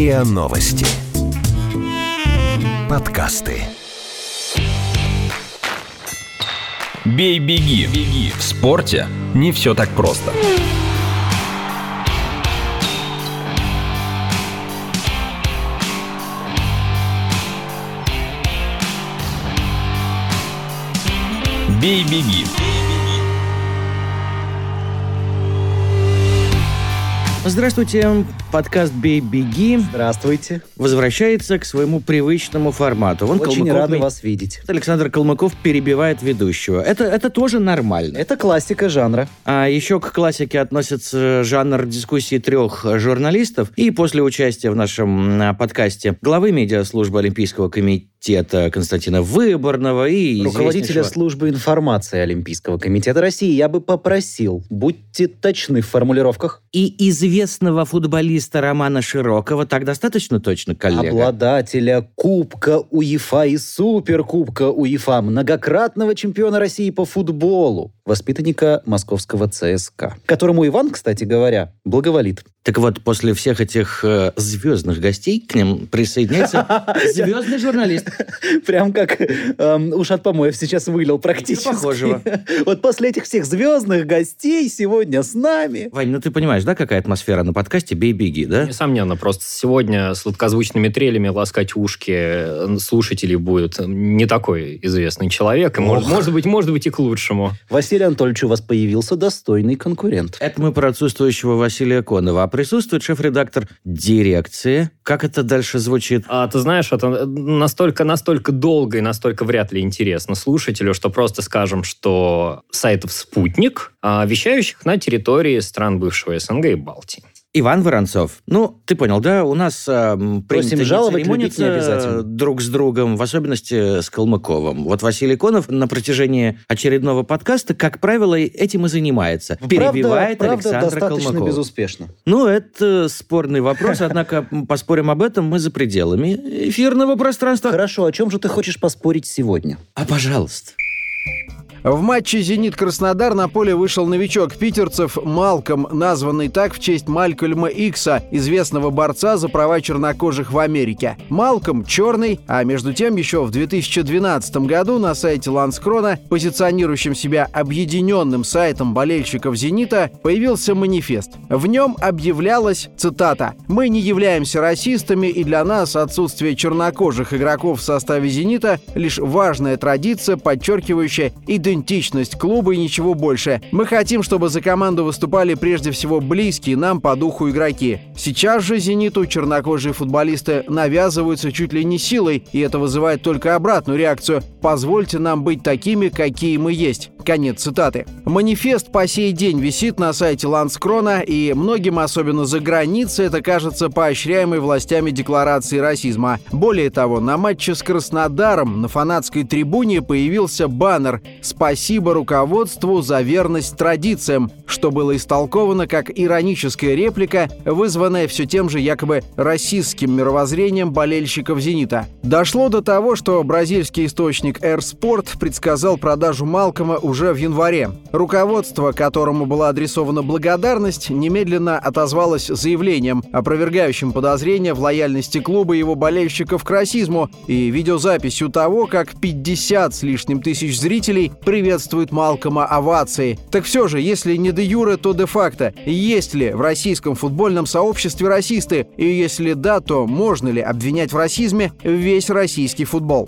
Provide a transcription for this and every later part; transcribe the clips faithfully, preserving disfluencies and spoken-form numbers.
РИА Новости. Подкасты. Бей-беги. Беги. В спорте не все так просто. Бей-беги. Здравствуйте, подкаст «Бей-беги». Здравствуйте. Возвращается к своему привычному формату. Вон очень Калмыков... рады вас видеть. Александр Калмыков перебивает ведущего. Это, это тоже нормально. Это классика жанра. А еще к классике относится жанр дискуссии трех журналистов. И после участия в нашем подкасте главы медиаслужбы Олимпийского комитета Константина Выборного и руководителя службы информации Олимпийского комитета России я бы попросил, будьте точны в формулировках. И извините, известного футболиста Романа Широкова, так достаточно точно, коллега? Обладателя Кубка УЕФА и Суперкубка УЕФА, многократного чемпиона России по футболу, воспитанника московского ЦСКА, которому Иван, кстати говоря, благоволит. Так вот, после всех этих э, звездных гостей к ним присоединяется звездный журналист. Прям как уж от помоев сейчас вылил практически. Похожего. Вот после этих всех звездных гостей сегодня с нами... Вань, ну ты понимаешь, да, какая атмосфера на подкасте «Бей-беги», да? Несомненно, просто сегодня сладкозвучными трелями ласкать ушки слушателей будет не такой известный человек. И может, может быть, может быть и к лучшему. Василий Анатольевич, у вас появился достойный конкурент. Это мы про отсутствующего Василия Конова. Присутствует шеф-редактор дирекции. Как это дальше звучит? А ты знаешь, это настолько, настолько долго и настолько вряд ли интересно слушателю, что просто скажем, что сайтов «Спутник», вещающих на территории стран бывшего СНГ и Балтии. Иван Воронцов. Ну, ты понял, да? У нас э, принято церемониться друг с другом, в особенности с Калмыковым. Вот Василий Конов на протяжении очередного подкаста, как правило, этим и занимается. Перебивает правда, Александра правда, достаточно Калмыкова. Безуспешно. Ну, это спорный вопрос, однако поспорим об этом мы за пределами эфирного пространства. Хорошо, о чем же ты хочешь поспорить сегодня? А, пожалуйста. В матче «Зенит-Краснодар» на поле вышел новичок питерцев Малкольм, названный так в честь Малькольма Икса, известного борца за права чернокожих в Америке. Малкольм черный, а между тем еще в две тысячи двенадцатом году на сайте Ланскрона, позиционирующем себя объединенным сайтом болельщиков «Зенита», появился манифест. В нем объявлялась, цитата, «Мы не являемся расистами, и для нас отсутствие чернокожих игроков в составе «Зенита» лишь важная традиция, подчеркивающая идентичность идентичность клуба и ничего больше. Мы хотим, чтобы за команду выступали прежде всего близкие нам по духу игроки. Сейчас же «Зениту» чернокожие футболисты навязываются чуть ли не силой, и это вызывает только обратную реакцию. Позвольте нам быть такими, какие мы есть». Конец цитаты. Манифест по сей день висит на сайте Ланскрона, и многим, особенно за границей, это кажется поощряемой властями декларацией расизма. Более того, на матче с Краснодаром на фанатской трибуне появился баннер «Спасибо руководству за верность традициям», что было истолковано как ироническая реплика, вызванная все тем же якобы расистским мировоззрением болельщиков «Зенита». Дошло до того, что бразильский источник Air Sport предсказал продажу Малкольма уже в январе. Руководство, которому была адресована благодарность, немедленно отозвалось заявлением, опровергающим подозрения в лояльности клуба и его болельщиков к расизму, и видеозаписью того, как пятьдесят с лишним тысяч зрителей приветствует Малкольма овацией. Так все же, если не де юре, то де факто. Есть ли в российском футбольном сообществе расисты? И если да, то можно ли обвинять в расизме весь российский футбол?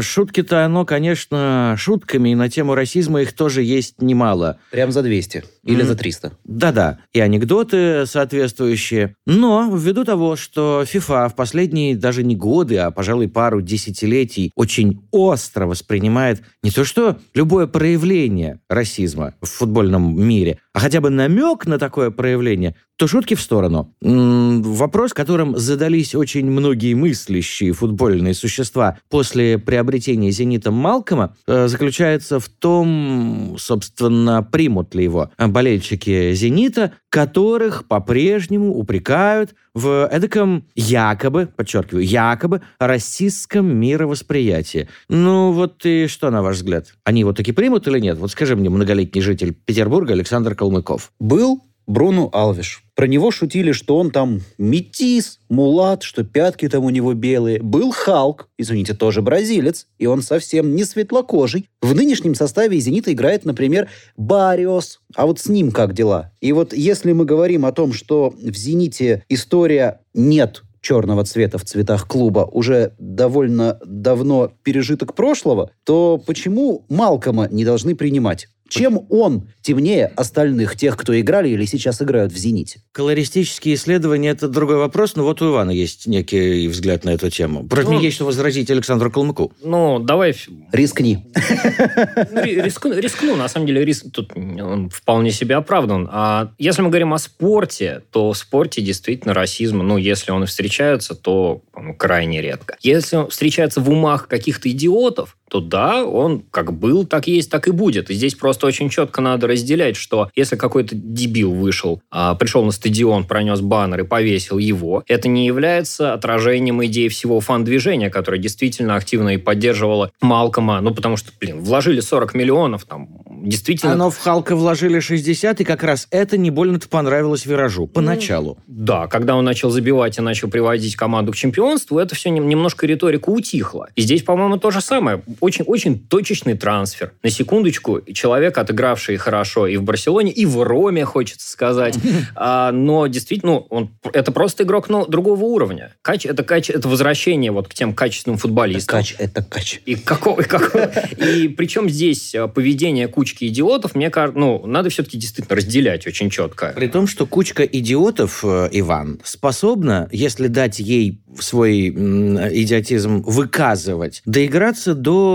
Шутки-то оно, конечно, шутками, и на тему расизма их тоже есть немало. Прям за двести или mm. за триста. Да-да, и анекдоты соответствующие. Но ввиду того, что FIFA в последние даже не годы, а, пожалуй, пару десятилетий очень остро воспринимает не то что любое проявление расизма в футбольном мире, а хотя бы намек на такое проявление, то шутки в сторону. М-м, вопрос, которым задались очень многие мыслящие футбольные существа после приобретение «Зенитом» Малкольма э, заключается в том, собственно, примут ли его болельщики «Зенита», которых по-прежнему упрекают в эдаком якобы, подчеркиваю, якобы расистском мировосприятии. Ну вот и что, на ваш взгляд? Они его таки примут или нет? Вот скажи мне, многолетний житель Петербурга Александр Калмыков. Был Бруно Алвиш. Про него шутили, что он там метис, мулат, что пятки там у него белые. Был Халк, извините, тоже бразилец, и он совсем не светлокожий. В нынешнем составе «Зенита» играет, например, Барриос. А вот с ним как дела? И вот если мы говорим о том, что в «Зените» история «нет» черного цвета в цветах клуба уже довольно давно пережиток прошлого, то почему Малкома не должны принимать? Чем он темнее остальных тех, кто играли или сейчас играют в «Зените»? Колористические исследования – это другой вопрос, но вот у Ивана есть некий взгляд на эту тему. Просто ну, есть что возразить Александру Калмыку. Ну, давай... Рискни. Рискну, на самом деле, риск тут вполне себе оправдан. А если мы говорим о спорте, то в спорте действительно расизм, ну, если он и встречается, то крайне редко. Если он встречается в умах каких-то идиотов, то да, он как был, так есть, так и будет. И здесь просто очень четко надо разделять, что если какой-то дебил вышел, а, пришел на стадион, пронес баннер и повесил его, это не является отражением идеи всего фан-движения, которое действительно активно и поддерживало Малкома, ну, потому что, блин, вложили сорок миллионов, там, действительно... Оно в Халка вложили шестьдесят, и как раз это не больно-то понравилось Виражу, поначалу. Ну, да, когда он начал забивать и начал приводить команду к чемпионству, это все немножко риторика утихла. И здесь, по-моему, то же самое. Очень-очень точечный трансфер. На секундочку, человек, отыгравший хорошо и в Барселоне, и в Роме, хочется сказать. А, но действительно, ну, он, это просто игрок ну, другого уровня. Кач, это, кач, это возвращение вот к тем качественным футболистам. Это кач, это кач. И, какого, и, какого, и причем здесь поведение кучки идиотов, мне кажется, ну, надо все-таки действительно разделять очень четко. При том, что кучка идиотов, Иван, способна, если дать ей свой идиотизм выказывать, доиграться до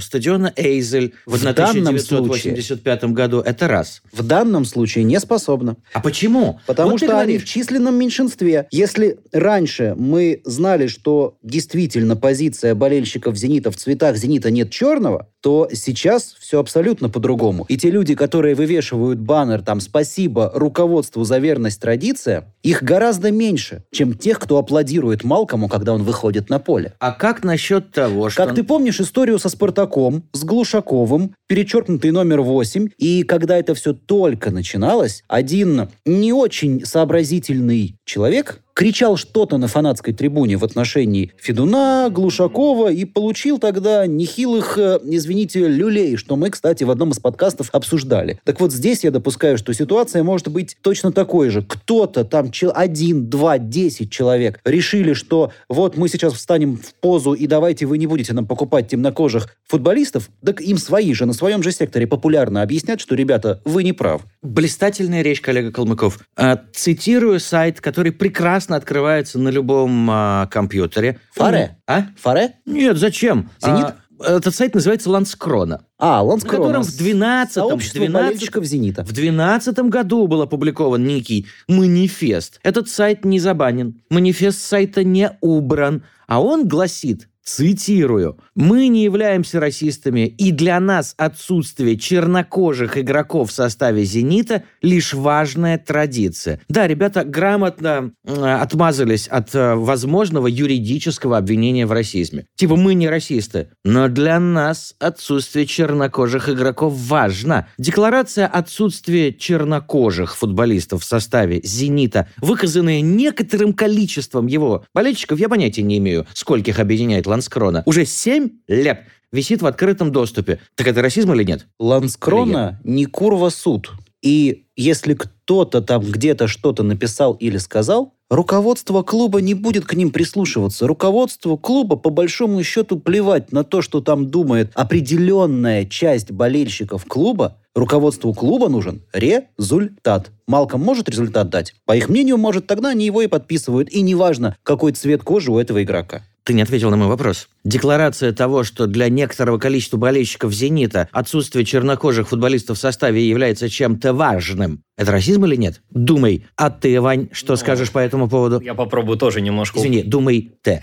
стадиона Эйзель в, в тысяча девятьсот восемьдесят пятом году. Это раз. В данном случае не способна. А почему? Потому вот что они в численном меньшинстве. Если раньше мы знали, что действительно позиция болельщиков «Зенита» в цветах «Зенита» нет черного, то сейчас все абсолютно по-другому. И те люди, которые вывешивают баннер там «Спасибо руководству за верность традиция», их гораздо меньше, чем тех, кто аплодирует Малкому, когда он выходит на поле. А как насчет того, что... Как ты помнишь историю со «Спартаком», с Глушаковым, перечеркнутый номер восемь, и когда это все только начиналось, один не очень сообразительный человек кричал что-то на фанатской трибуне в отношении Федуна, Глушакова и получил тогда нехилых, извините, люлей, что мы, кстати, в одном из подкастов обсуждали. Так вот здесь я допускаю, что ситуация может быть точно такой же. Кто-то там, один, два, десять человек решили, что вот мы сейчас встанем в позу и давайте вы не будете нам покупать темнокожих футболистов, так им свои же на своем же секторе популярно объяснят, что, ребята, вы не правы. Блистательная речь, коллега Калмыков. Цитирую сайт, который прекрасно открывается на любом а, компьютере. Фаре? А? Фаре? Нет, зачем? Зенит? А, этот сайт называется «Ланскрона». А, Ланскрона. В котором в двенадцатом, в двенадцатом, «Зенита». В двенадцатом году был опубликован некий манифест. Этот сайт не забанен. Манифест сайта не убран. А он гласит, цитирую, «Мы не являемся расистами, и для нас отсутствие чернокожих игроков в составе «Зенита» лишь важная традиция». Да, ребята грамотно э, отмазались от э, возможного юридического обвинения в расизме. Типа мы не расисты, но для нас отсутствие чернокожих игроков важно. Декларация отсутствия чернокожих футболистов в составе «Зенита», выказанная некоторым количеством его болельщиков, я понятия не имею, скольких объединяет Ланскрона, уже семь лет висит в открытом доступе. Так это расизм или нет? Ланскрона не курва суд. И если кто-то там где-то что-то написал или сказал, руководство клуба не будет к ним прислушиваться. Руководство клуба, по большому счету, плевать на то, что там думает определенная часть болельщиков клуба. Руководству клуба нужен результат. Малком может результат дать? По их мнению, может. Тогда они его и подписывают. И неважно, какой цвет кожи у этого игрока. Ты не ответил на мой вопрос. Декларация того, что для некоторого количества болельщиков «Зенита» отсутствие чернокожих футболистов в составе является чем-то важным. Это расизм или нет? Думай. А ты, Вань, что ну, скажешь по этому поводу? Я попробую тоже немножко... Извини, думай ты.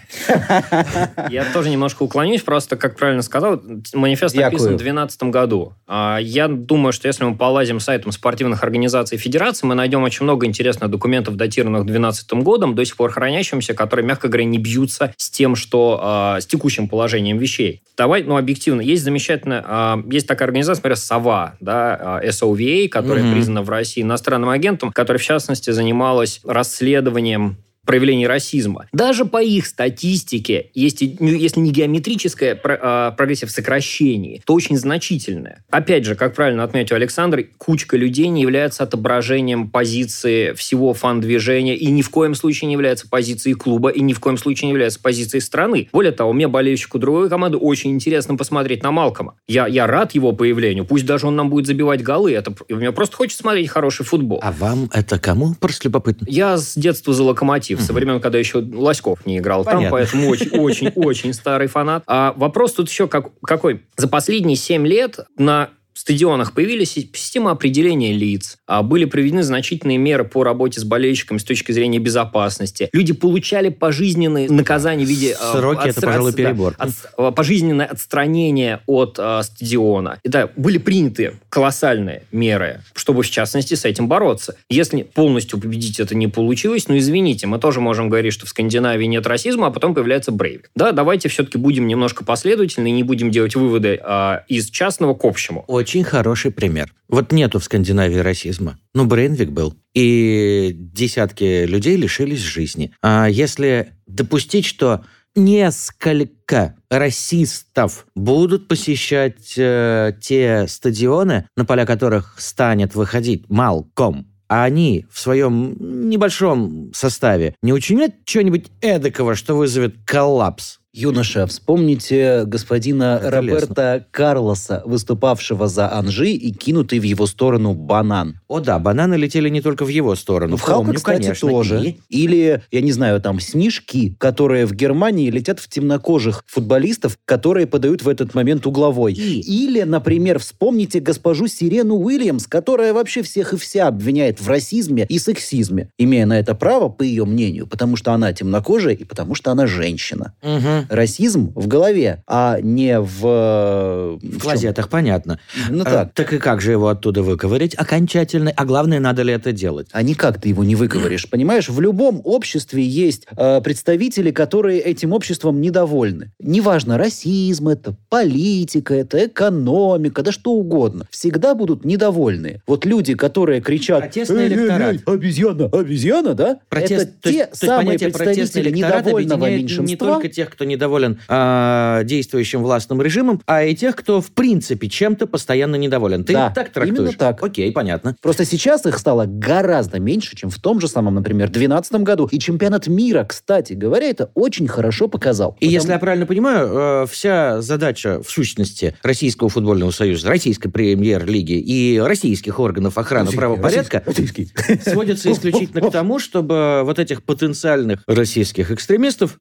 Я тоже немножко уклонюсь. Просто, как правильно сказал, манифест написан в две тысячи двенадцатом году. Я думаю, что если мы полазим сайтом спортивных организаций Федерации, мы найдем очень много интересных документов, датированных две тысячи двенадцатым годом, до сих пор хранящимся, которые, мягко говоря, не бьются с тем, тем, что э, с текущим положением вещей. Давай, ну, объективно, есть замечательная, э, есть такая организация, например, СОВА, да, э, эс о ви эй, которая mm-hmm. признана в России иностранным агентом, которая, в частности, занималась расследованием проявлений расизма. Даже по их статистике, есть, если не геометрическая прогрессия в сокращении, то очень значительная. Опять же, как правильно отметил Александр, кучка людей не является отображением позиции всего фан-движения и ни в коем случае не является позицией клуба, и ни в коем случае не является позицией страны. Более того, мне, болельщику другой команды, очень интересно посмотреть на Малкома. Я, я рад его появлению, пусть даже он нам будет забивать голы. Это, мне просто хочется смотреть хороший футбол. А вам это кому? Просто любопытно. Я с детства за «Локомотив», со времен, когда еще Лоськов не играл. Понятно. Там, поэтому очень-очень-очень старый фанат. А вопрос тут еще как, какой? За последние семь лет на стадионах появились системы определения лиц, были проведены значительные меры по работе с болельщиками с точки зрения безопасности. Люди получали пожизненные наказания в виде... Сроки, отстра... это, пожалуй, перебор. Да, от... Пожизненное отстранение от а, стадиона. И, да, были приняты колоссальные меры, чтобы, в частности, с этим бороться. Если полностью победить это не получилось, ну, извините, мы тоже можем говорить, что в Скандинавии нет расизма, а потом появляется Брейвик. Да, давайте все-таки будем немножко последовательны и не будем делать выводы а, из частного к общему. Очень хороший пример. Вот нету в Скандинавии расизма. Ну, Брейнвик был. И десятки людей лишились жизни. А если допустить, что несколько расистов будут посещать э, те стадионы, на поля которых станет выходить Малком, а они в своем небольшом составе не учинят чего-нибудь эдакого, что вызовет коллапс? Юноша, вспомните господина это Роберта лестно. Карлоса, выступавшего за Анжи и кинутый в его сторону банан. О да, бананы летели не только в его сторону. Ну, в Халке, кстати, конечно, тоже. И... Или, я не знаю, там снежки, которые в Германии летят в темнокожих футболистов, которые подают в этот момент угловой. И... Или, например, вспомните госпожу Сирену Уильямс, которая вообще всех и вся обвиняет в расизме и сексизме, имея на это право, по ее мнению, потому что она темнокожая и потому что она женщина. Угу. Расизм в голове, а не в... В, в клозетах, понятно. Ну, так. А, так и как же его оттуда выковырять окончательно? А главное, надо ли это делать? А никак ты его не выковыришь, понимаешь? В любом обществе есть э, представители, которые этим обществом недовольны. Неважно, расизм это, политика это, экономика, да что угодно. Всегда будут недовольны. Вот люди, которые кричат... Протестный электорат. Обезьяна, обезьяна, да? Это те самые представители недовольного меньшинства. Не только тех, кто недоволен э, действующим властным режимом, а и тех, кто в принципе чем-то постоянно недоволен. Ты да, так трактуешь? Именно так. Окей, понятно. Просто сейчас их стало гораздо меньше, чем в том же самом, например, двенадцатом году. И чемпионат мира, кстати говоря, это очень хорошо показал. И потому... если я правильно понимаю, э, вся задача в сущности Российского футбольного союза, Российской премьер-лиги и российских органов охраны российский, правопорядка российский. сводится исключительно к тому, чтобы вот этих потенциальных российских экстремистов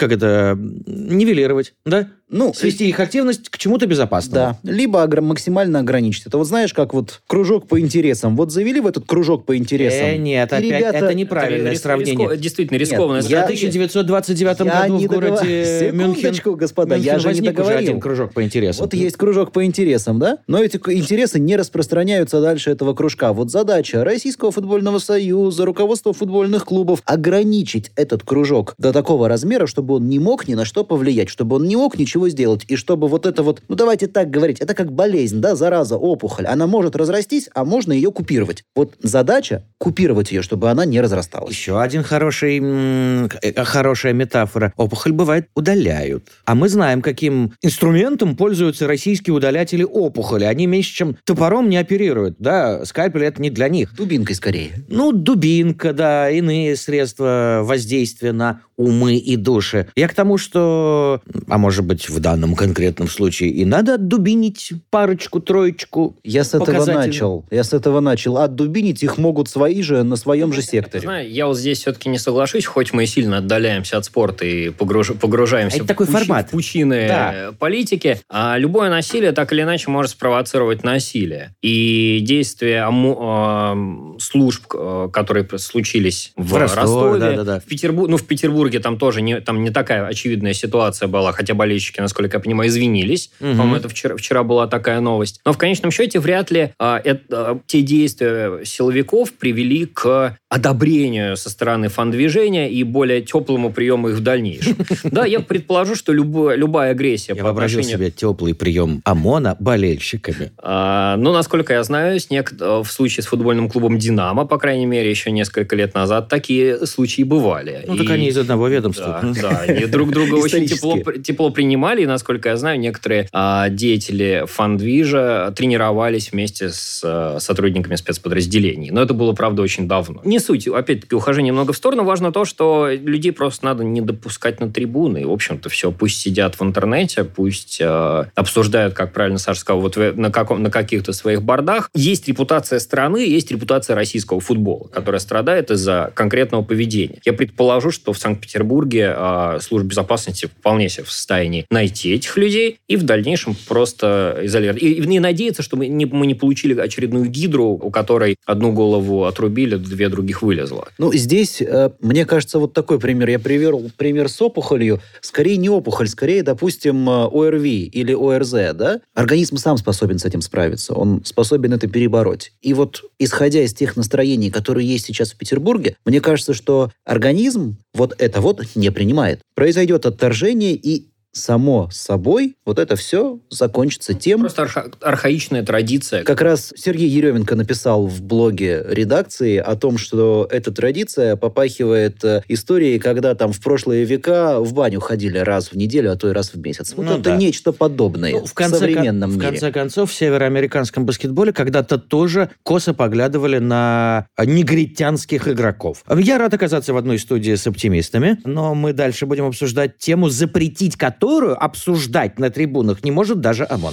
как это, нивелировать, да? Ну, свести их активность к чему-то безопасному. Да, либо огр- максимально ограничить. Это вот знаешь, как вот кружок по интересам. Вот завели в этот кружок по интересам. Э, нет, опять ребята... это неправильное это сравнение. Риско... Действительно, рискованное. В тысяча девятьсот двадцать девятом я году в городе догов... Мюнхен... господа, Мюнхен я же не договорил. Уже один кружок по интересам. Вот есть кружок по интересам, да? Но эти интересы не распространяются дальше этого кружка. Вот задача Российского футбольного союза, руководства футбольных клубов ограничить этот кружок до такого размера, чтобы он не мог ни на что повлиять, чтобы он не мог ничего сделать. И чтобы вот это вот, ну давайте так говорить, это как болезнь, да, зараза, опухоль. Она может разрастись, а можно ее купировать. Вот задача купировать ее, чтобы она не разрасталась. Еще один хороший, м- хорошая метафора. Опухоль, бывает, удаляют. А мы знаем, каким инструментом пользуются российские удалятели опухоли. Они меньше, чем топором не оперируют, да, скальпель это не для них. Дубинкой скорее. Ну, дубинка, да, иные средства воздействия на умы и души. Я к тому, что, а может быть, в данном конкретном случае и надо отдубинить парочку, троечку. Я с этого начал. Я с этого начал. Отдубинить их могут свои же на своем же секторе. Знаю, я вот здесь все-таки не соглашусь, хоть мы и сильно отдаляемся от спорта и погруж... погружаемся это в, такой пуч... формат. в пучины да. политики. А любое насилие так или иначе может спровоцировать насилие. И действия аму... служб, которые случились в, в Ростове, да, да, да. В Петербурге, ну, в Петербурге Петербурге там тоже не, там не такая очевидная ситуация была, хотя болельщики, насколько я понимаю, извинились. Угу. По-моему, это вчера, вчера была такая новость. Но в конечном счете вряд ли а, это, те действия силовиков привели к одобрению со стороны фан-движения и более теплому приему их в дальнейшем. Да, я предположу, что любая агрессия по отношению... Я вообразил себе теплый прием ОМОНа болельщиками. Ну, насколько я знаю, в случае с футбольным клубом «Динамо», по крайней мере, еще несколько лет назад, такие случаи бывали. Ну, так они из одного ведомства. Да, они друг друга очень тепло принимали, и, насколько я знаю, некоторые деятели фан-движа тренировались вместе с сотрудниками спецподразделений. Но это было, правда, очень давно. Не суть. Опять-таки, ухожу немного в сторону. Важно то, что людей просто надо не допускать на трибуны. И, в общем-то, все. Пусть сидят в интернете, пусть э, обсуждают, как правильно Саша сказал, вот на, каком, на каких-то своих бордах. Есть репутация страны, есть репутация российского футбола, которая страдает из-за конкретного поведения. Я предположу, что в Санкт-Петербурге э, служба безопасности вполне себе в состоянии найти этих людей и в дальнейшем просто изолировать. И, и надеяться, что мы не, мы не получили очередную гидру, у которой одну голову отрубили, две других вылезло. Ну, здесь, э, мне кажется, вот такой пример. Я привел пример с опухолью. Скорее не опухоль, скорее, допустим, ОРВИ или ОРЗ, да? Организм сам способен с этим справиться. Он способен это перебороть. И вот, исходя из тех настроений, которые есть сейчас в Петербурге, мне кажется, что организм вот это вот не принимает. Произойдет отторжение, и само собой вот это все закончится тем... Просто арха- архаичная традиция. Как раз Сергей Еременко написал в блоге редакции о том, что эта традиция попахивает историей, когда там в прошлые века в баню ходили раз в неделю, а то и раз в месяц. Вот ну, это да. Нечто подобное ну, в, конце в современном кон- мире. В конце концов, в североамериканском баскетболе когда-то тоже косо поглядывали на негритянских игроков. Я рад оказаться в одной студии с оптимистами, но мы дальше будем обсуждать тему запретить которую которую обсуждать на трибунах не может даже ОМОН.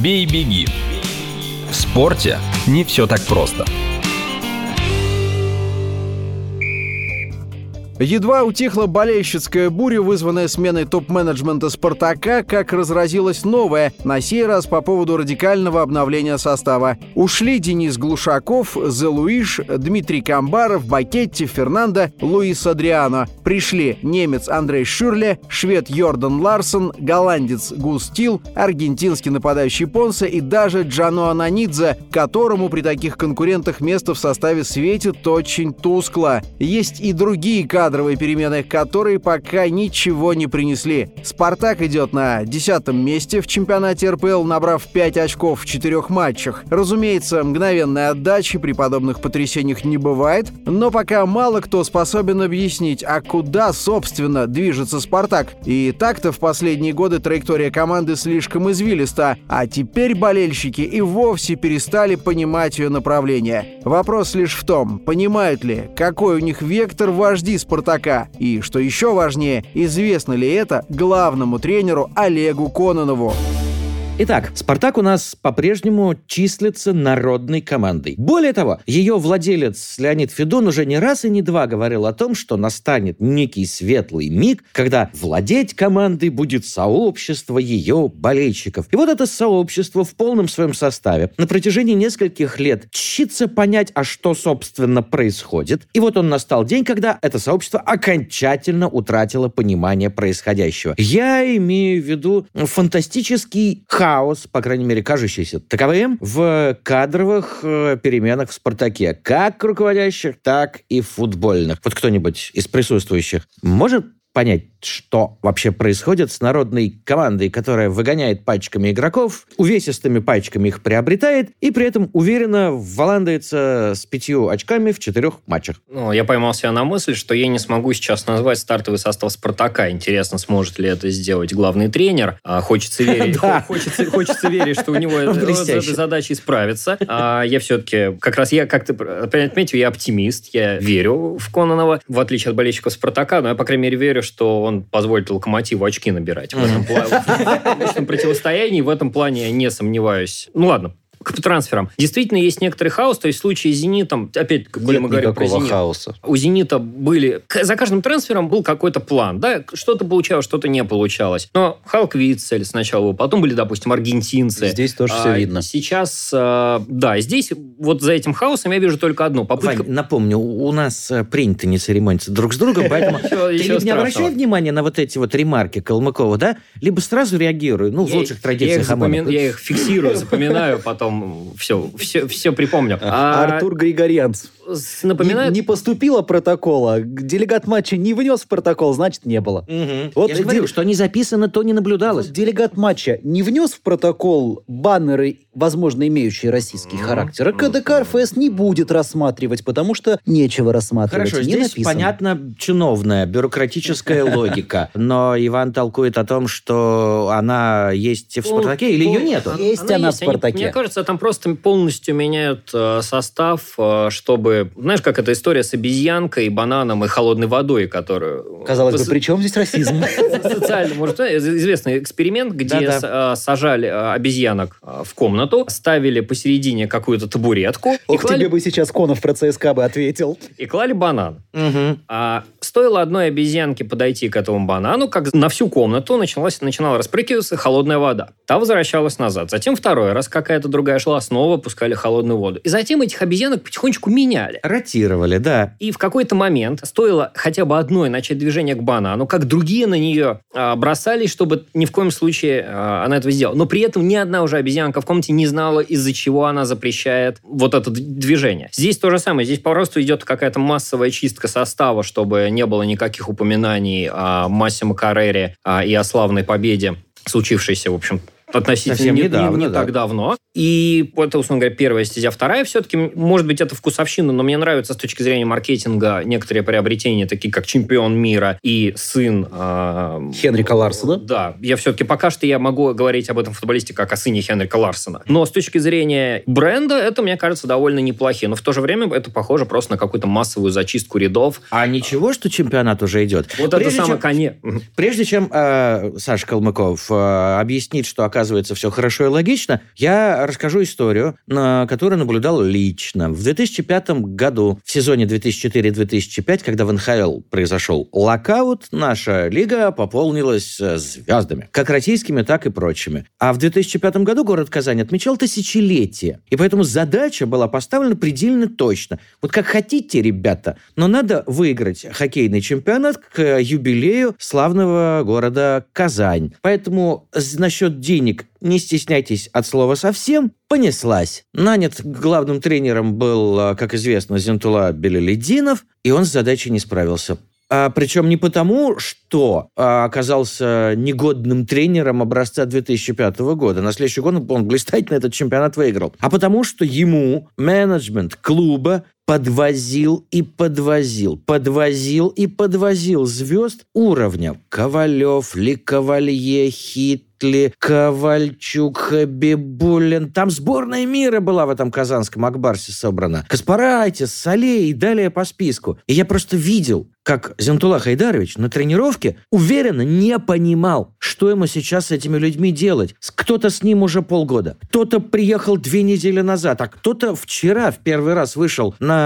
Бей-беги. В спорте не все так просто. Едва утихла болельщицкая буря, вызванная сменой топ-менеджмента «Спартака», как разразилась новая, на сей раз по поводу радикального обновления состава. Ушли Денис Глушаков, Зе Луиш, Дмитрий Камбаров, Бакетти, Фернандо, Луис Адриано. Пришли немец Андрей Шюрле, швед Йордан Ларссон, голландец Гус Тил, аргентинский нападающий Понса и даже Джано Ананидзе, которому при таких конкурентах место в составе светит очень тускло. Есть и другие кадры, кадровые перемены, которые пока ничего не принесли. «Спартак» идет на десятом месте в чемпионате эр пэ эл, набрав пять очков в четырёх матчах. Разумеется, мгновенной отдачи при подобных потрясениях не бывает, но пока мало кто способен объяснить, а куда, собственно, движется «Спартак». И так-то в последние годы траектория команды слишком извилиста, а теперь болельщики и вовсе перестали понимать ее направление. Вопрос лишь в том, понимают ли, какой у них вектор вожди «Спартак», «Спартака». И, что еще важнее, известно ли это главному тренеру Олегу Кононову. Итак, «Спартак» у нас по-прежнему числится народной командой. Более того, ее владелец Леонид Федун уже не раз и не два говорил о том, что настанет некий светлый миг, когда владеть командой будет сообщество ее болельщиков. И вот это сообщество в полном своем составе на протяжении нескольких лет тщится понять, а что, собственно, происходит. И вот он настал день, когда это сообщество окончательно утратило понимание происходящего. Я имею в виду фантастический характер, хаос, по крайней мере, кажущийся таковым, в кадровых э, переменах в «Спартаке», как руководящих, так и футбольных. Вот кто-нибудь из присутствующих может понять, что вообще происходит с народной командой, которая выгоняет пачками игроков, увесистыми пачками их приобретает и при этом уверенно валандается с пятью очками в четырех матчах. Ну, я поймал себя на мысль, что я не смогу сейчас назвать стартовый состав «Спартака». Интересно, сможет ли это сделать главный тренер. Хочется верить, хочется верить, что у него эта задача справится. Я все-таки, как раз я, как ты отметил, я оптимист, я верю в Кононова, в отличие от болельщиков «Спартака», но я, по крайней мере, верю, что он позволит «Локомотиву» очки набирать. В этом противостоянии, в этом плане я не сомневаюсь. Ну ладно. к трансферам. Действительно, есть некоторый хаос. То есть в случае с «Зенитом», опять, коли мы говорим про «Зенит», хаоса. У «Зенита» были... За каждым трансфером был какой-то план. Да, что-то получалось, что-то не получалось. Но Халквицель сначала, потом были, допустим, аргентинцы. Здесь тоже а, все видно. Сейчас, а, да, здесь вот за этим хаосом я вижу только одну попытку. Вань, напомню, у нас принято не церемониться друг с другом, поэтому ты не обращай внимания на вот эти вот ремарки Калмыкова, да? Либо сразу реагируй, ну, в лучших традициях Хамона. Я их фиксирую, запоминаю, потом все, все, все припомню. А, Артур Григорьянц. Напоминает... Не, не поступило протокола, делегат матча не внес протокол, значит, не было. Угу. Вот я же говорю, дел... что не записано, то не наблюдалось. Делегат матча не внес в протокол баннеры, возможно, имеющие российский характер, а ка дэ ка эр эф эс не будет рассматривать, потому что нечего рассматривать. Хорошо, не здесь написано. Понятно чиновная, бюрократическая логика, но Иван толкует о том, что она есть в «Спартаке» или ее нету? Есть она в «Спартаке». Мне кажется, там просто полностью меняют состав, чтобы... Знаешь, как эта история с обезьянкой, бананом и холодной водой, которую... Казалось бы, при чем здесь расизм? Социально, может, известный эксперимент, где сажали обезьянок в комнату, ставили посередине какую-то табуретку... Ох, тебе бы сейчас Конов про ЦСКА бы ответил. И клали банан. Стоило одной обезьянке подойти к этому банану, как на всю комнату начинала распрыгиваться холодная вода. Та возвращалась назад. Затем второй раз какая-то другая шла, снова пускали холодную воду. И затем этих обезьянок потихонечку меняли. Ротировали, да. И в какой-то момент стоило хотя бы одной начать движение к банану, как другие на нее а, бросались, чтобы ни в коем случае а, она этого сделала. Но при этом ни одна уже обезьянка в комнате не знала, из-за чего она запрещает вот это движение. Здесь то же самое. Здесь просто идет какая-то массовая чистка состава, чтобы не было никаких упоминаний о Массимо Каррере а, и о славной победе, случившейся, в общем, относительно не, недавно, не, не да. так давно. И это, условно говоря, первая стезя. Вторая все-таки, может быть, это вкусовщина, но мне нравится с точки зрения маркетинга некоторые приобретения, такие как чемпион мира и сын... Э, Хенрика Ларссона. Да. Я все-таки пока что я могу говорить об этом футболисте как о сыне Хенрика Ларссона. Но с точки зрения бренда это, мне кажется, довольно неплохие. Но в то же время это похоже просто на какую-то массовую зачистку рядов. А ничего, что чемпионат уже идет? Вот прежде это самое конец. Прежде чем э, Саша Калмыков э, объяснит, что оказывается все хорошо и логично, я расскажу историю, которую наблюдал лично. В две тысячи пятом году, в сезоне две тысячи четыре - две тысячи пять, когда в эн ха эл произошел локаут, наша лига пополнилась звездами, как российскими, так и прочими. А в две тысячи пятом году город Казань отмечал тысячелетие, и поэтому задача была поставлена предельно точно. Вот как хотите, ребята, но надо выиграть хоккейный чемпионат к юбилею славного города Казань. Поэтому насчет денег не стесняйтесь от слова совсем. Понеслась. Нанят главным тренером был, как известно, Зинтулла Белелидинов, и он с задачей не справился. А, причем не потому, что а, оказался негодным тренером образца две тысячи пятого года. На следующий год он, он блистательно этот чемпионат выиграл. А потому, что ему менеджмент клуба подвозил и подвозил, подвозил и подвозил звезд уровня. Ковалев, Ликовалье, Хитли, Ковальчук, Хабибуллин. Там сборная мира была в этом казанском Акбарсе собрана. Каспарайтис, Салей и далее по списку. И я просто видел, как Зинтулла Хайдарович на тренировке уверенно не понимал, что ему сейчас с этими людьми делать. Кто-то с ним уже полгода, кто-то приехал две недели назад, а кто-то вчера в первый раз вышел на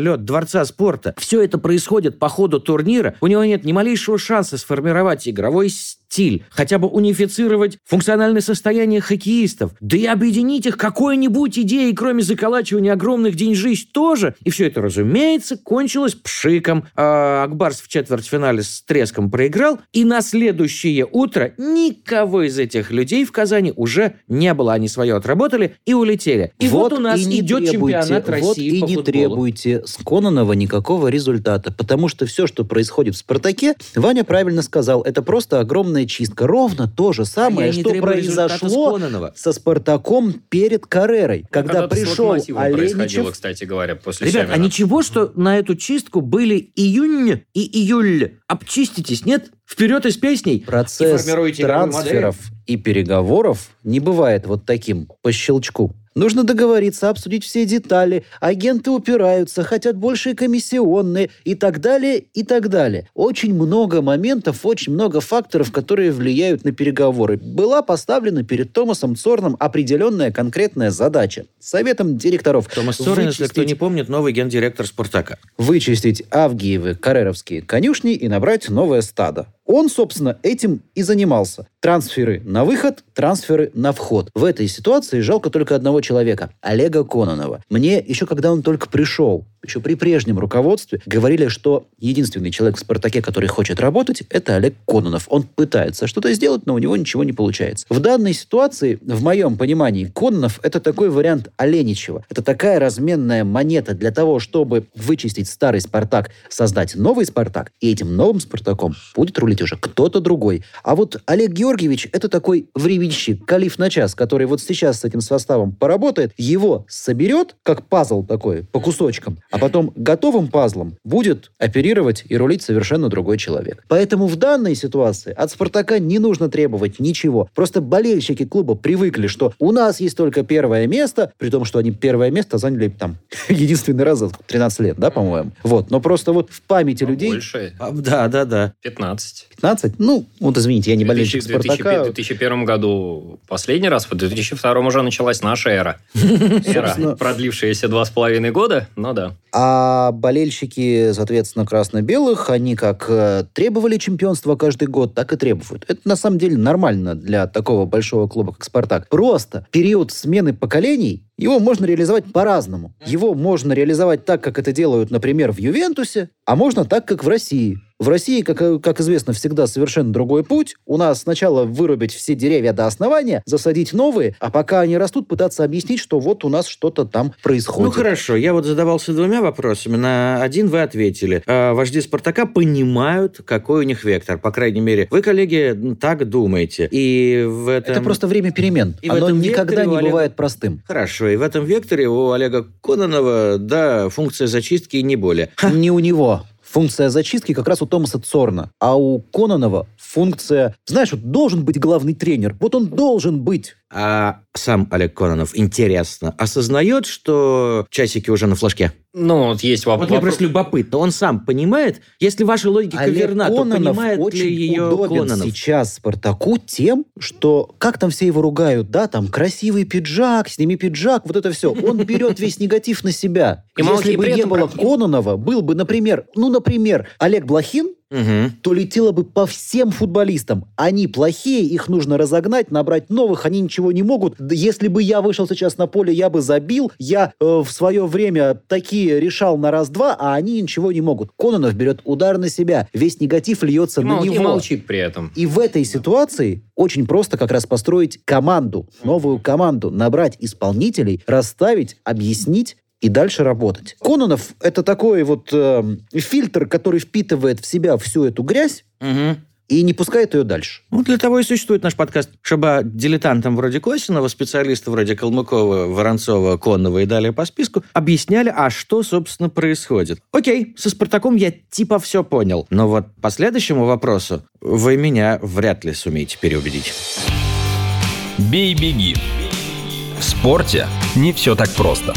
лед Дворца спорта. Все это происходит по ходу турнира. У него нет ни малейшего шанса сформировать игровой стиль, хотя бы унифицировать функциональное состояние хоккеистов, да и объединить их какой-нибудь идеей, кроме заколачивания огромных деньжищ тоже. И все это, разумеется, кончилось пшиком. Акбарс в четвертьфинале с треском проиграл, и на следующее утро никого из этих людей в Казани уже не было. Они свое отработали и улетели. И вот, вот у нас и идет требуйте, чемпионат России вот и по не футболу. Требуйте с Кононова никакого результата, потому что все, что происходит в «Спартаке», Ваня правильно сказал, это просто огромная чистка. Ровно то же самое, а что произошло со «Спартаком» перед Каррерой, когда, когда пришел Оленичев. Кстати говоря, после Ребят, Семина. А ничего, что на эту чистку были июнь и июль. Обчиститесь, нет? Вперед из песней. Процесс трансферов и переговоров не бывает вот таким по щелчку. Нужно договориться, обсудить все детали. Агенты упираются, хотят большие комиссионные и так далее, и так далее. Очень много моментов, очень много факторов, которые влияют на переговоры. Была поставлена перед Томасом Цорном определенная конкретная задача. Советом директоров. Томас Цорн, вычистить... если кто не помнит, новый гендиректор «Спартака». Вычистить Авгиевы кареровские конюшни и набрать новое стадо. Он, собственно, этим и занимался. Трансферы на выход, трансферы на вход. В этой ситуации жалко только одного человека – Олега Кононова. Мне еще когда он только пришел, еще при прежнем руководстве, говорили, что единственный человек в «Спартаке», который хочет работать – это Олег Кононов. Он пытается что-то сделать, но у него ничего не получается. В данной ситуации, в моем понимании, Кононов – это такой вариант Оленичева. Это такая разменная монета для того, чтобы вычистить старый «Спартак», создать новый «Спартак», и этим новым «Спартаком» будет рулить уже кто-то другой. А вот Олег Георгиевич – это такой временщик, калиф на час, который вот сейчас с этим составом поработает, его соберет, как пазл такой, по кусочкам, а потом готовым пазлом будет оперировать и рулить совершенно другой человек. Поэтому в данной ситуации от «Спартака» не нужно требовать ничего. Просто болельщики клуба привыкли, что у нас есть только первое место, при том, что они первое место заняли там единственный раз за тринадцать лет, да, по-моему? Вот. Но просто вот в памяти людей... Больше. Да, да, да. пятнадцать. пятнадцать? Ну, вот извините, я не болельщик «Спартака». В две тысячи первом году последний раз, в две тысячи втором уже началась наша эра. Эра, продлившаяся два с половиной года, но да. А болельщики, соответственно, красно-белых, они как требовали чемпионства каждый год, так и требуют. Это, на самом деле, нормально для такого большого клуба, как «Спартак». Просто период смены поколений, его можно реализовать по-разному. Его можно реализовать так, как это делают, например, в «Ювентусе», а можно так, как в России. В России, как, как известно, всегда совершенно другой путь. У нас сначала вырубить все деревья до основания, засадить новые, а пока они растут, пытаться объяснить, что вот у нас что-то там происходит. Ну хорошо, я вот задавался двумя вопросами. На один вы ответили. Вожди «Спартака» понимают, какой у них вектор. По крайней мере, вы, коллеги, так думаете. И в этом... Это просто время перемен. И оно никогда не Олега... бывает простым. Хорошо, и в этом векторе у Олега Кононова, да, функция зачистки не более. Ха. Не у него. Функция зачистки как раз у Томаса Цорна. А у Кононова функция... Знаешь, вот должен быть главный тренер. Вот он должен быть. А сам Олег Кононов, интересно, осознает, что часики уже на флажке? Ну, вот есть вопрос. Вот мне просто любопытно. Он сам понимает, если ваша логика Олег верна, Кононов то понимает очень ли ее Кононов? Сейчас «Спартаку» тем, что как там все его ругают, да, там красивый пиджак, сними пиджак, вот это все. Он берет весь негатив на себя. Если бы не было Кононова, был бы, например, ну, например, Олег Блохин, угу. то летело бы по всем футболистам. Они плохие, их нужно разогнать, набрать новых, они ничего не могут. Если бы я вышел сейчас на поле, я бы забил. Я э, в свое время такие решал на раз-два, а они ничего не могут. Кононов берет удар на себя. Весь негатив льется и на мол, него. И молчит при этом. И в этой ситуации очень просто как раз построить команду, новую команду, набрать исполнителей, расставить, объяснить, и дальше работать. Кононов – это такой вот э, фильтр, который впитывает в себя всю эту грязь, угу. и не пускает ее дальше. Ну, для того и существует наш подкаст, чтобы дилетантам вроде Косинова, специалистам вроде Калмыкова, Воронцова, Коннова и далее по списку объясняли, а что, собственно, происходит. Окей, со «Спартаком» я типа все понял, но вот по следующему вопросу вы меня вряд ли сумеете переубедить. Бей-беги. В спорте не все так просто.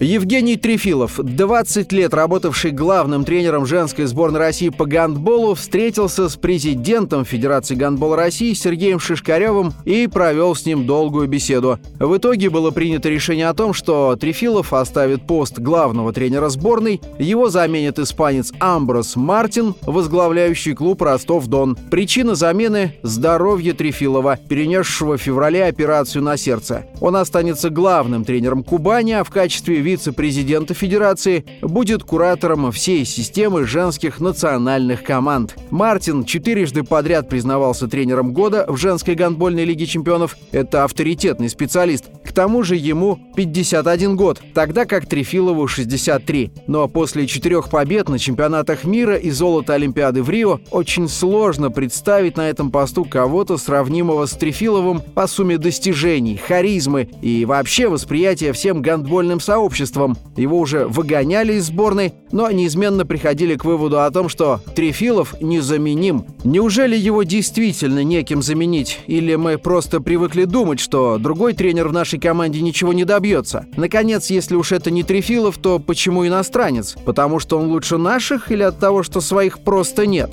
Евгений Трефилов, двадцать лет работавший главным тренером женской сборной России по гандболу, встретился с президентом Федерации гандбола России Сергеем Шишкаревым и провел с ним долгую беседу. В итоге было принято решение о том, что Трефилов оставит пост главного тренера сборной, его заменит испанец Амброс Мартин, возглавляющий клуб «Ростов-Дон». Причина замены – здоровье Трефилова, перенесшего в феврале операцию на сердце. Он останется главным тренером Кубани, а в качестве вице вице-президента Федерации, будет куратором всей системы женских национальных команд. Мартин четырежды подряд признавался тренером года в женской гандбольной лиге чемпионов. Это авторитетный специалист. К тому же ему пятьдесят один год, тогда как Трефилову шестьдесят три. Но после четырех побед на чемпионатах мира и золота Олимпиады в Рио очень сложно представить на этом посту кого-то, сравнимого с Трефиловым по сумме достижений, харизмы и вообще восприятия всем гандбольным сообществом. сообществом. Его уже выгоняли из сборной, но неизменно приходили к выводу о том, что Трефилов незаменим. Неужели его действительно неким заменить? Или мы просто привыкли думать, что другой тренер в нашей команде ничего не добьется? Наконец, если уж это не Трефилов, то почему иностранец? Потому что он лучше наших или от того, что своих просто нет?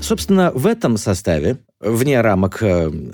Собственно, в этом составе, вне рамок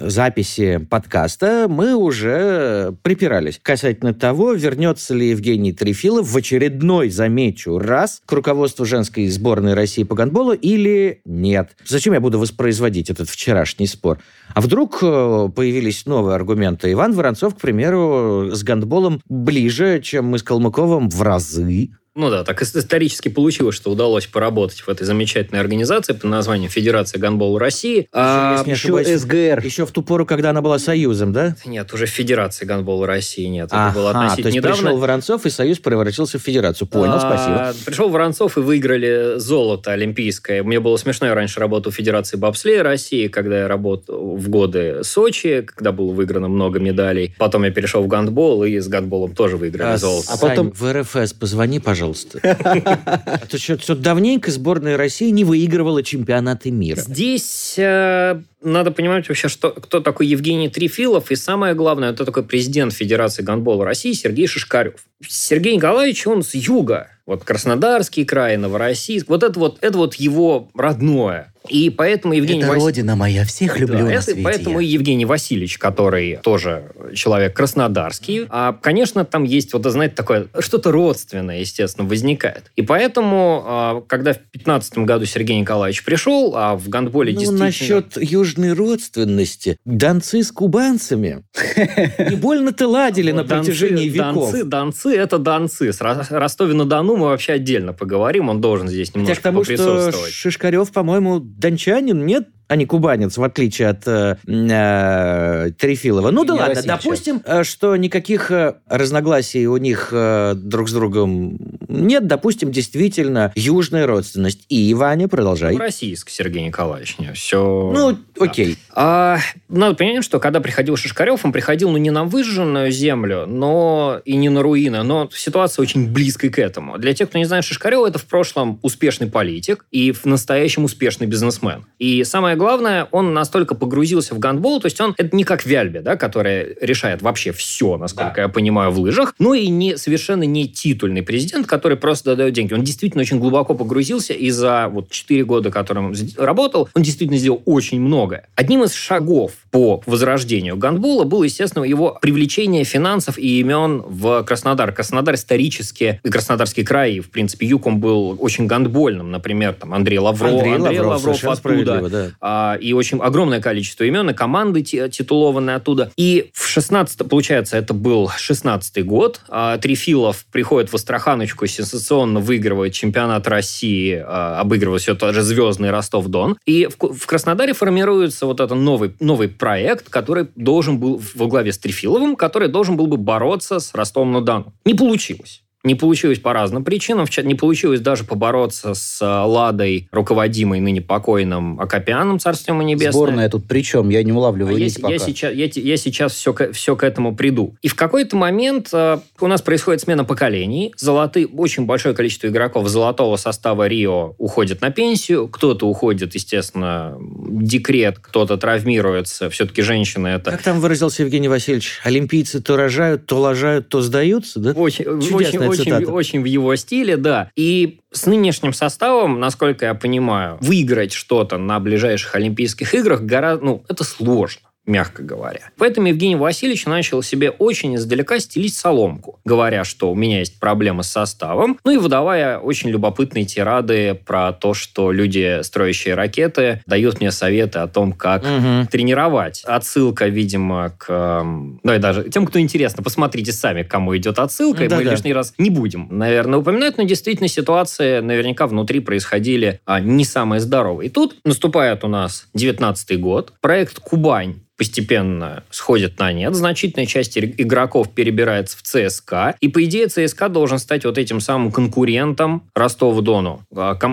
записи подкаста, мы уже припирались касательно того, вернется ли Евгений Трефилов в очередной, замечу, раз к руководству женской сборной России по гандболу или нет. Зачем я буду воспроизводить этот вчерашний спор? А вдруг появились новые аргументы? Иван Воронцов, к примеру, с гандболом ближе, чем мы с Калмыковым в разы. Ну да, так исторически получилось, что удалось поработать в этой замечательной организации под названием Федерация гандбола России. А еще, еще СГР. Еще в ту пору, когда она была союзом, да? Нет, уже Федерации гандбола России нет. А, это было относительно недавно. Пришел Воронцов, и союз превратился в федерацию. Понял, а, спасибо. Пришел Воронцов, и выиграли золото олимпийское. Мне было смешно, я раньше работал в Федерации бобслея России, когда я работал в годы Сочи, когда было выиграно много медалей. Потом я перешел в гандбол, и с гандболом тоже выиграли а, золото. А потом в эр эф эс позвони, пожалуйста. А то что давненько сборная России не выигрывала чемпионаты мира. Здесь э, надо понимать вообще, что, кто такой Евгений Трефилов, и самое главное, это такой президент Федерации гандбола России Сергей Шишкарев. Сергей Николаевич, он с юга. Вот Краснодарский край, Новороссийск. Вот это вот, это вот его родное. И поэтому Евгений Это Вас... родина моя, всех люблю да, на свете. Поэтому и Евгений Васильевич, который тоже человек краснодарский. А, конечно, там есть, вот, знаете, такое что-то родственное, естественно, возникает. И поэтому, когда в две тысячи пятнадцатом году Сергей Николаевич пришел, а в гандболе ну, действительно... Ну, насчет южной родственности. Донцы с кубанцами не больно-то ладили на протяжении веков. Донцы – это донцы. С Ростове-на-Дону мы вообще отдельно поговорим. Он должен здесь немножко поприсутствовать. Потому что Шишкарев, по-моему, дончанин, нет? А не кубанец, в отличие от э, э, Трефилова. Ну да ладно, Россия, допустим, сейчас. Что никаких разногласий у них э, друг с другом нет. Допустим, действительно, южная родственность. И, Ваня, продолжай. Ну, российский, Сергей Николаевич. Все... Ну, окей. Да. А, надо понимать, что когда приходил Шишкарев, он приходил ну, не на выжженную землю, но и не на руины, но ситуация очень близкая к этому. Для тех, кто не знает, Шишкарев это в прошлом успешный политик и в настоящем успешный бизнесмен. И самое главное, он настолько погрузился в гандбол, то есть он, это не как Вяльбе, да, которая решает вообще все, насколько да. я понимаю, в лыжах, но и не, совершенно не титульный президент, который просто дает деньги. Он действительно очень глубоко погрузился, и за вот, четыре года, которым он работал, он действительно сделал очень многое. Одним из шагов по возрождению гандбола было, естественно, его привлечение финансов и имен в Краснодар. Краснодар исторически, и Краснодарский край, и, в принципе, юг, он был очень гандбольным. Например, там Андрей Лавров. Андрей, Андрей Лавров, Лавров оттуда. Да. И очень огромное количество имен, и команды титулованные оттуда. И в шестнадцатом, получается, это был шестнадцатый год, Трефилов приходит в Астраханочку, сенсационно выигрывает чемпионат России, обыгрывает все тот же звездный Ростов-Дон. И в Краснодаре формируется вот этот новый, новый проект, который должен был, во главе с Трефиловым, который должен был бы бороться с Ростовом-на-Дону. Не получилось. Не получилось по разным причинам. Не получилось даже побороться с Ладой, руководимой ныне покойным Акопяном, царство ему небесное. Сборная тут при чем? Я не улавливаю а нить я, пока. Я сейчас, я, я сейчас все, все к этому приду. И в какой-то момент э, у нас происходит смена поколений. Золотые, очень большое количество игроков золотого состава Рио уходит на пенсию. Кто-то уходит, естественно, декрет, кто-то травмируется. Все-таки женщины это... Как там выразился Евгений Васильевич? Олимпийцы то рожают, то лажают, то сдаются, да? Очень, чудесная. Очень, очень в его стиле, да. И с нынешним составом, насколько я понимаю, выиграть что-то на ближайших Олимпийских играх гораздо, ну, это сложно, мягко говоря. Поэтому Евгений Васильевич начал себе очень издалека стелить соломку, говоря, что у меня есть проблемы с составом, ну и выдавая очень любопытные тирады про то, что люди, строящие ракеты, дают мне советы о том, как угу. тренировать. Отсылка, видимо, к... Ну и даже тем, кто интересно, посмотрите сами, к кому идет отсылка, и да, мы да. лишний раз не будем, наверное, упоминать, но действительно ситуации наверняка внутри происходили а, не самые здоровые. И тут наступает у нас девятнадцатый год, проект «Кубань» постепенно сходит на нет. Значительная часть игроков перебирается в ЦСКА. И, по идее, ЦСКА должен стать вот этим самым конкурентом Ростова-Дону.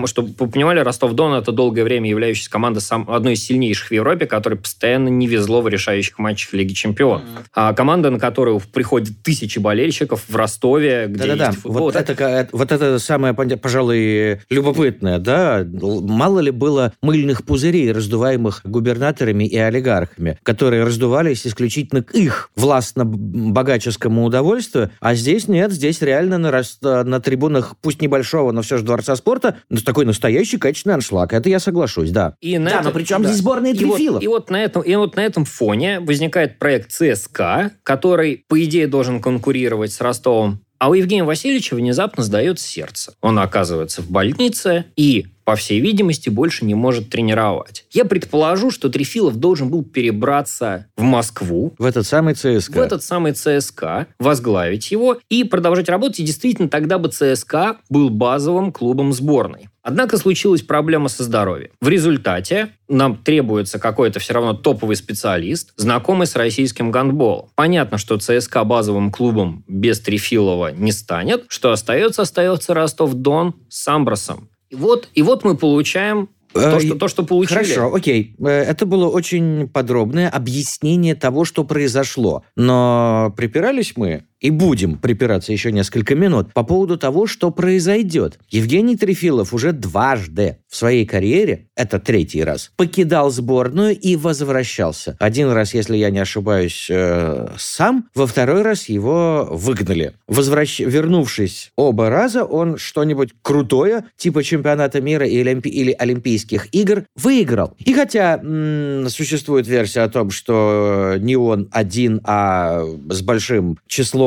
Чтобы вы понимали, Ростов-Дон — это долгое время являющаяся команда одной из сильнейших в Европе, которой постоянно не везло в решающих матчах Лиги Чемпионов. А команда, на которую приходят тысячи болельщиков в Ростове, где Да-да-да. есть футбол. Вот, вот, это, это... вот это самое, пожалуй, любопытное. Да? Мало ли было мыльных пузырей, раздуваемых губернаторами и олигархами, которые раздувались исключительно к их властно-богаческому удовольствию, а здесь нет, здесь реально на, рас... на трибунах, пусть небольшого, но все же Дворца спорта, такой настоящий качественный аншлаг. Это я соглашусь, да. И на да, это... но причем да. здесь сборная Трефилов. И, вот, и, вот и вот на этом фоне возникает проект ЦСКА, который, по идее, должен конкурировать с Ростовом. А у Евгения Васильевича внезапно сдается сердце. Он оказывается в больнице и... по всей видимости, больше не может тренировать. Я предположу, что Трефилов должен был перебраться в Москву. В этот самый ЦСКА. В этот самый ЦСКА, возглавить его и продолжать работать. И действительно, тогда бы ЦСКА был базовым клубом сборной. Однако случилась проблема со здоровьем. В результате нам требуется какой-то все равно топовый специалист, знакомый с российским гандболом. Понятно, что ЦСКА базовым клубом без Трефилова не станет. Что остается? Остается Ростов-Дон с Амбросом. И вот, и вот мы получаем то, что, то, что получили. Хорошо, окей. Это было очень подробное объяснение того, что произошло. Но припирались мы и будем припираться еще несколько минут по поводу того, что произойдет. Евгений Трефилов уже дважды в своей карьере, это третий раз, покидал сборную и возвращался. Один раз, если я не ошибаюсь, э, сам, во второй раз его выгнали. Возвращ... Вернувшись оба раза, он что-нибудь крутое, типа чемпионата мира или, олимпи... или Олимпийских игр, выиграл. И хотя м- существует версия о том, что не он один, а с большим числом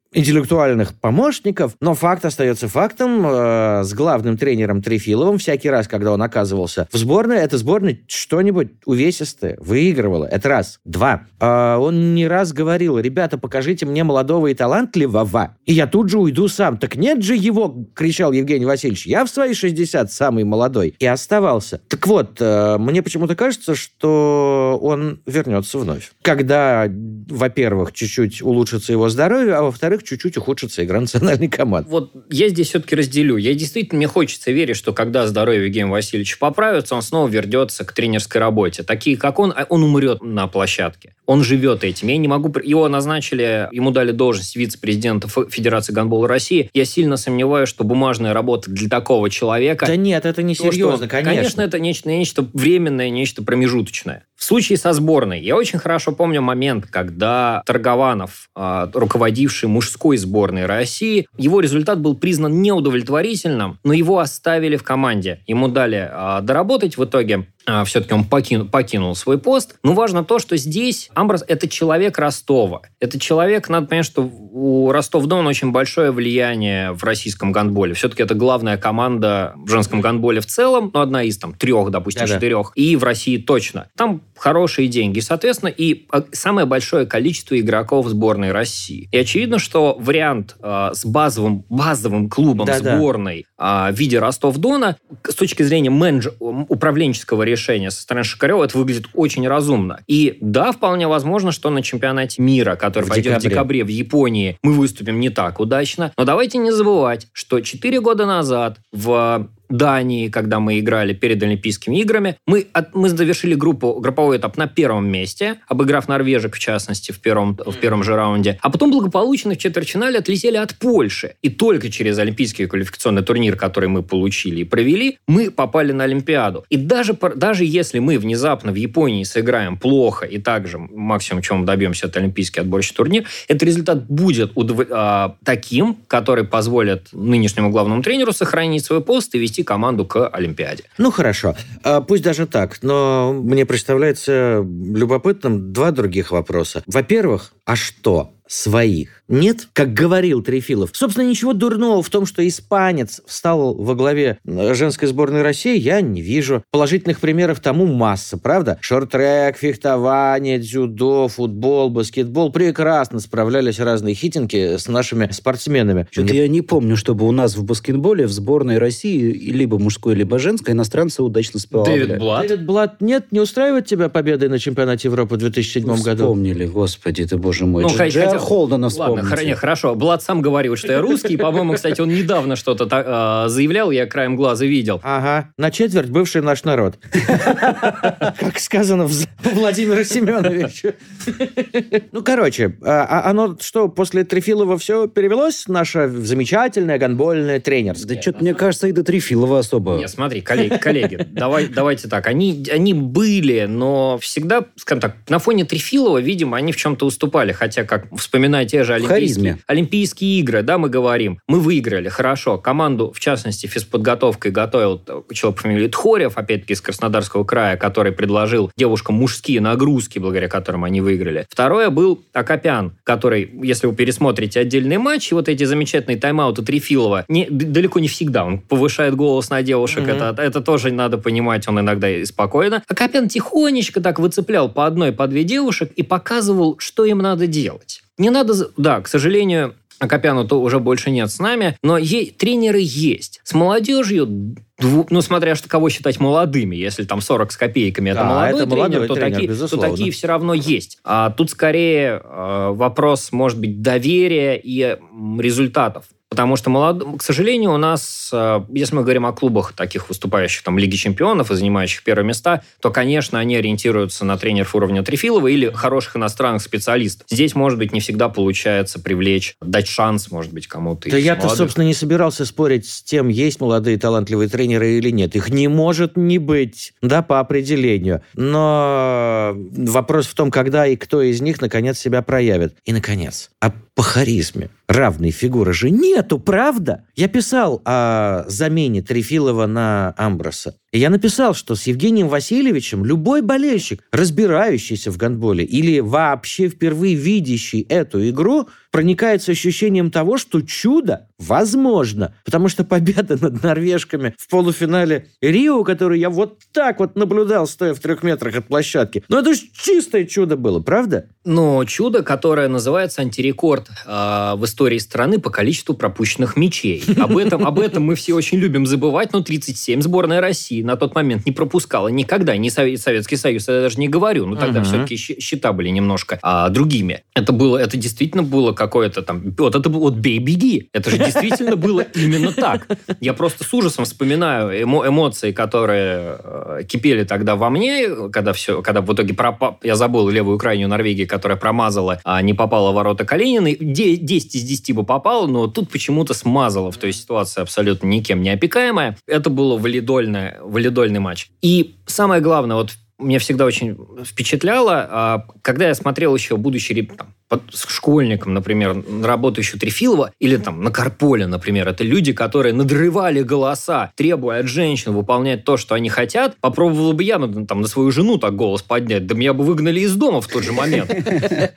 интеллектуальных помощников, но факт остается фактом. С главным тренером Трефиловым всякий раз, когда он оказывался в сборной, эта сборная что-нибудь увесистое выигрывала. Это раз. Два. Он не раз говорил: ребята, покажите мне молодого и талантливого, и я тут же уйду сам. Так нет же его, кричал Евгений Васильевич, я в свои шестьдесят самый молодой. И оставался. Так вот, мне почему-то кажется, что он вернется вновь. Когда, во-первых, чуть-чуть улучшится его здоровье, а во-вторых, чуть-чуть ухудшится игра национальной команды. Вот я здесь все-таки разделю. Я действительно, мне хочется верить, что когда здоровье Евгения Васильевича поправится, он снова вернется к тренерской работе. Такие, как он, он умрет на площадке. Он живет этим. Я не могу... Его назначили, ему дали должность вице-президента Федерации гандбола России. Я сильно сомневаюсь, что бумажная работа для такого человека... Да нет, это не серьезно, ну, конечно. Конечно, это нечто, нечто временное, нечто промежуточное. В случае со сборной я очень хорошо помню момент, когда Торгованов, руководивший мужской сборной России, его результат был признан неудовлетворительным, но его оставили в команде. Ему дали доработать в итоге. Все-таки он покинул, покинул свой пост. Но важно то, что здесь Амброс — это человек Ростова. Это человек, надо понять, что у Ростов-Дон очень большое влияние в российском гандболе. Все-таки это главная команда в женском гандболе в целом, ну, одна из там трех, допустим, Да-да. четырех. И в России точно. Там хорошие деньги, соответственно, и самое большое количество игроков сборной России. И очевидно, что вариант э, с базовым, базовым клубом Да-да. сборной э, в виде Ростов-Дона с точки зрения менедж... управленческого решения решение со стороны Шишкарева, это выглядит очень разумно. И да, вполне возможно, что на чемпионате мира, который в пойдет декабре. в декабре в Японии, мы выступим не так удачно. Но давайте не забывать, что четыре года назад в Дании, когда мы играли перед Олимпийскими играми, мы, от, мы завершили группу, групповой этап на первом месте, обыграв норвежек, в частности, в первом, в первом же раунде. А потом благополучно в четвертьфинале отлетели от Польши. И только через олимпийский квалификационный турнир, который мы получили и провели, мы попали на Олимпиаду. И даже, даже если мы внезапно в Японии сыграем плохо, и также максимум, чего мы добьемся, это олимпийский отборочный турнир, этот результат будет удов... таким, который позволит нынешнему главному тренеру сохранить свой пост и вести команду к Олимпиаде. Ну, хорошо. А, пусть даже так, но мне представляется любопытным два других вопроса. Во-первых, а что своих. Нет, как говорил Трефилов. Собственно, ничего дурного в том, что испанец встал во главе женской сборной России, я не вижу. Положительных примеров тому масса, правда? Шорт-трек, фехтование, дзюдо, футбол, баскетбол. Прекрасно справлялись разные хитинки с нашими спортсменами. Что-то я не помню, чтобы у нас в баскетболе в сборной России либо мужской, либо женской иностранцы удачно справляли. Дэвид Блатт. Дэвид Блатт, нет, не устраивает тебя победа на чемпионате Европы в две тысячи седьмом ну, году? Вспомнили, господи ты, боже мой. Ну, хотя... Холдена вспомнить. Ладно, храня, хорошо. Блад сам говорил, что я русский. По-моему, кстати, он недавно что-то та, э, заявлял, я краем глаза видел. Ага. На четверть бывший наш народ. Как сказано Владимиру Семеновичу. Ну, короче, оно что, после Трефилова все перевелось? Наша замечательная гандбольная тренерская. Да что-то, мне кажется, и до Трефилова особо. Нет, смотри, коллеги, давайте так. Они были, но всегда, скажем так, на фоне Трефилова, видимо, они в чем-то уступали. Хотя, как вспоминая те же олимпийские, олимпийские игры, да, мы говорим, мы выиграли, хорошо. Команду, в частности, физподготовкой готовил человек по фамилии Тхорев, опять-таки, из Краснодарского края, который предложил девушкам мужские нагрузки, благодаря которым они выиграли. Второе был Акопян, который, если вы пересмотрите отдельные матчи, вот эти замечательные тайм-ауты Трефилова, не, далеко не всегда он повышает голос на девушек, mm-hmm. это, это тоже надо понимать, он иногда и спокойно. Акопян тихонечко так выцеплял по одной, по две девушек и показывал, что им надо делать. Не надо... Да, к сожалению, Акопяну-то уже больше нет с нами, но е- тренеры есть. С молодежью... Ну, смотря что кого считать молодыми. Если там сорок с копейками это, да, молодой, это тренер, молодой то тренер, такие, то такие все равно есть. А тут скорее э, вопрос, может быть, доверия и результатов. Потому что, молод... к сожалению, у нас, э, если мы говорим о клубах таких выступающих, там, Лиги Чемпионов и занимающих первые места, то, конечно, они ориентируются на тренеров уровня Трефилова или хороших иностранных специалистов. Здесь, может быть, не всегда получается привлечь, дать шанс, может быть, кому-то. Да я-то, молодых. Собственно, не собирался спорить с тем, есть молодые талантливые тренеры или нет. Их не может не быть, да, по определению. Но вопрос в том, когда и кто из них наконец себя проявит. И, наконец, а по харизме равной фигуры же нету, правда? Я писал о замене Трефилова на Амброса. И я написал, что с Евгением Васильевичем любой болельщик, разбирающийся в гандболе или вообще впервые видящий эту игру, проникается ощущением того, что чудо возможно. Потому что победа над норвежками в полуфинале Рио, который я вот так вот наблюдал, стоя в трех метрах от площадки, ну это же чистое чудо было, правда? Но чудо, которое называется антирекорд э, в истории страны по количеству пропущенных мячей. Об этом, об этом мы все очень любим забывать, но тридцать семь сборная России на тот момент не пропускала никогда. Не Советский Союз, я даже не говорю, но тогда uh-huh. все-таки счета были немножко а, другими. Это было, это действительно было какое-то там... Вот это было, вот бей-беги. Это же действительно было именно так. Я просто с ужасом вспоминаю эмо- эмоции, которые э, кипели тогда во мне, когда все, когда в итоге пропа- я забыл левую крайнюю Норвегии, которая промазала, а не попала в ворота Калининой. десять из десяти бы попала, но тут почему-то смазала в той ситуации абсолютно никем не опекаемая. Это было валидольное валидольный матч. И самое главное, вот меня всегда очень впечатляло, когда я смотрел еще, будучи там, под школьником, например, на работающую Трефилова, или там на Карполе, например, это люди, которые надрывали голоса, требуя от женщин выполнять то, что они хотят. Попробовала бы я ну, там, на свою жену так голос поднять, да меня бы выгнали из дома в тот же момент.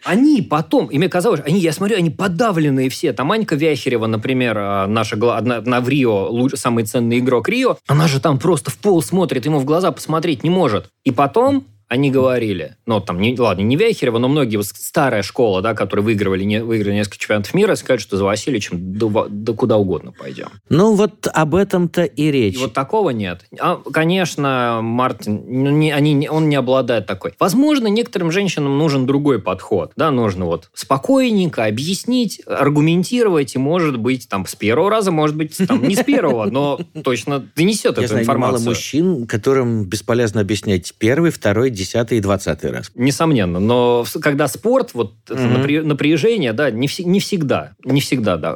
Они потом, и мне казалось, они, я смотрю, они подавленные все. Там Анька Вяхерева, например, наша одна, одна в Рио, самый ценный игрок Рио, она же там просто в пол смотрит, ему в глаза посмотреть не может. И потом Потом они говорили, ну, там, не, ладно, не Вяхерева, но многие, вот старая школа, да, которые выигрывали, не, выиграли несколько чемпионатов мира, сказали, что за Васильевичем да, да куда угодно пойдем. Ну, вот об этом-то и речь. И вот такого нет. А, конечно, Мартин, не, они, он не обладает такой. Возможно, некоторым женщинам нужен другой подход, да, нужно вот спокойненько объяснить, аргументировать, и, может быть, там, с первого раза, может быть, там, не с первого, но точно донесет эту информацию. Я знаю мало мужчин, которым бесполезно объяснять первый, второй, десятый и двадцатый раз. Несомненно. Но когда спорт, вот mm-hmm. напряжение, да, не, вс- не всегда. Не всегда, да.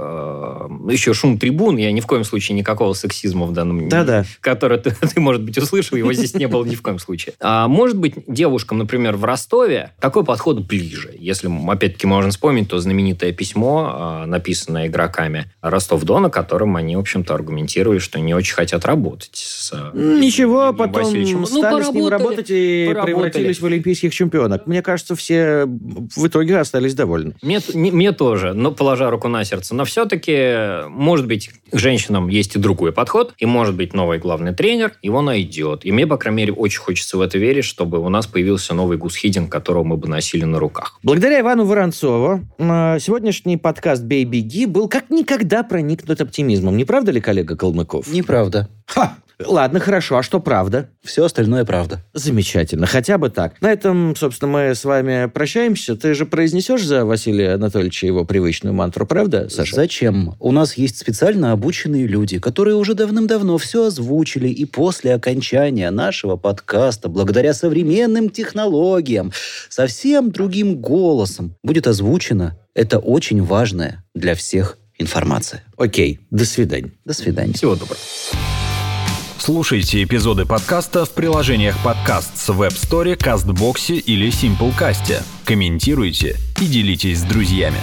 Еще шум трибун, я ни в коем случае никакого сексизма в данном... Да-да. Который ты, ты, может быть, услышал, его здесь не было ни в коем случае. А может быть, девушкам, например, в Ростове такой подход ближе. Если, опять-таки, можно вспомнить то знаменитое письмо, написанное игроками Ростов-Дона, которым они, в общем-то, аргументировали, что не очень хотят работать с... Ничего, потом стали с ним работать и превратились в олимпийских чемпионок. Мне кажется, все в итоге остались довольны. Мне, мне, мне тоже, но положа руку на сердце. Но все-таки, может быть, к женщинам есть и другой подход, и, может быть, новый главный тренер его найдет. И мне, по крайней мере, очень хочется в это верить, чтобы у нас появился новый Гус Хидинг, которого мы бы носили на руках. Благодаря Ивану Воронцову сегодняшний подкаст «Бей-беги» был как никогда проникнут оптимизмом. Не правда ли, коллега Калмыков? Неправда. Ха! Ладно, хорошо. А что правда? Все остальное правда. Замечательно. Хотя бы так. На этом, собственно, мы с вами прощаемся. Ты же произнесешь за Василия Анатольевича его привычную мантру, правда, Саша? Зачем? У нас есть специально обученные люди, которые уже давным-давно все озвучили. И после окончания нашего подкаста, благодаря современным технологиям, совсем другим голосом будет озвучено. Это очень важная для всех информация. Окей. До свидания. До свидания. Всего доброго. Слушайте эпизоды подкаста в приложениях Podcasts в App Store, CastBox или SimpleCast. Комментируйте и делитесь с друзьями.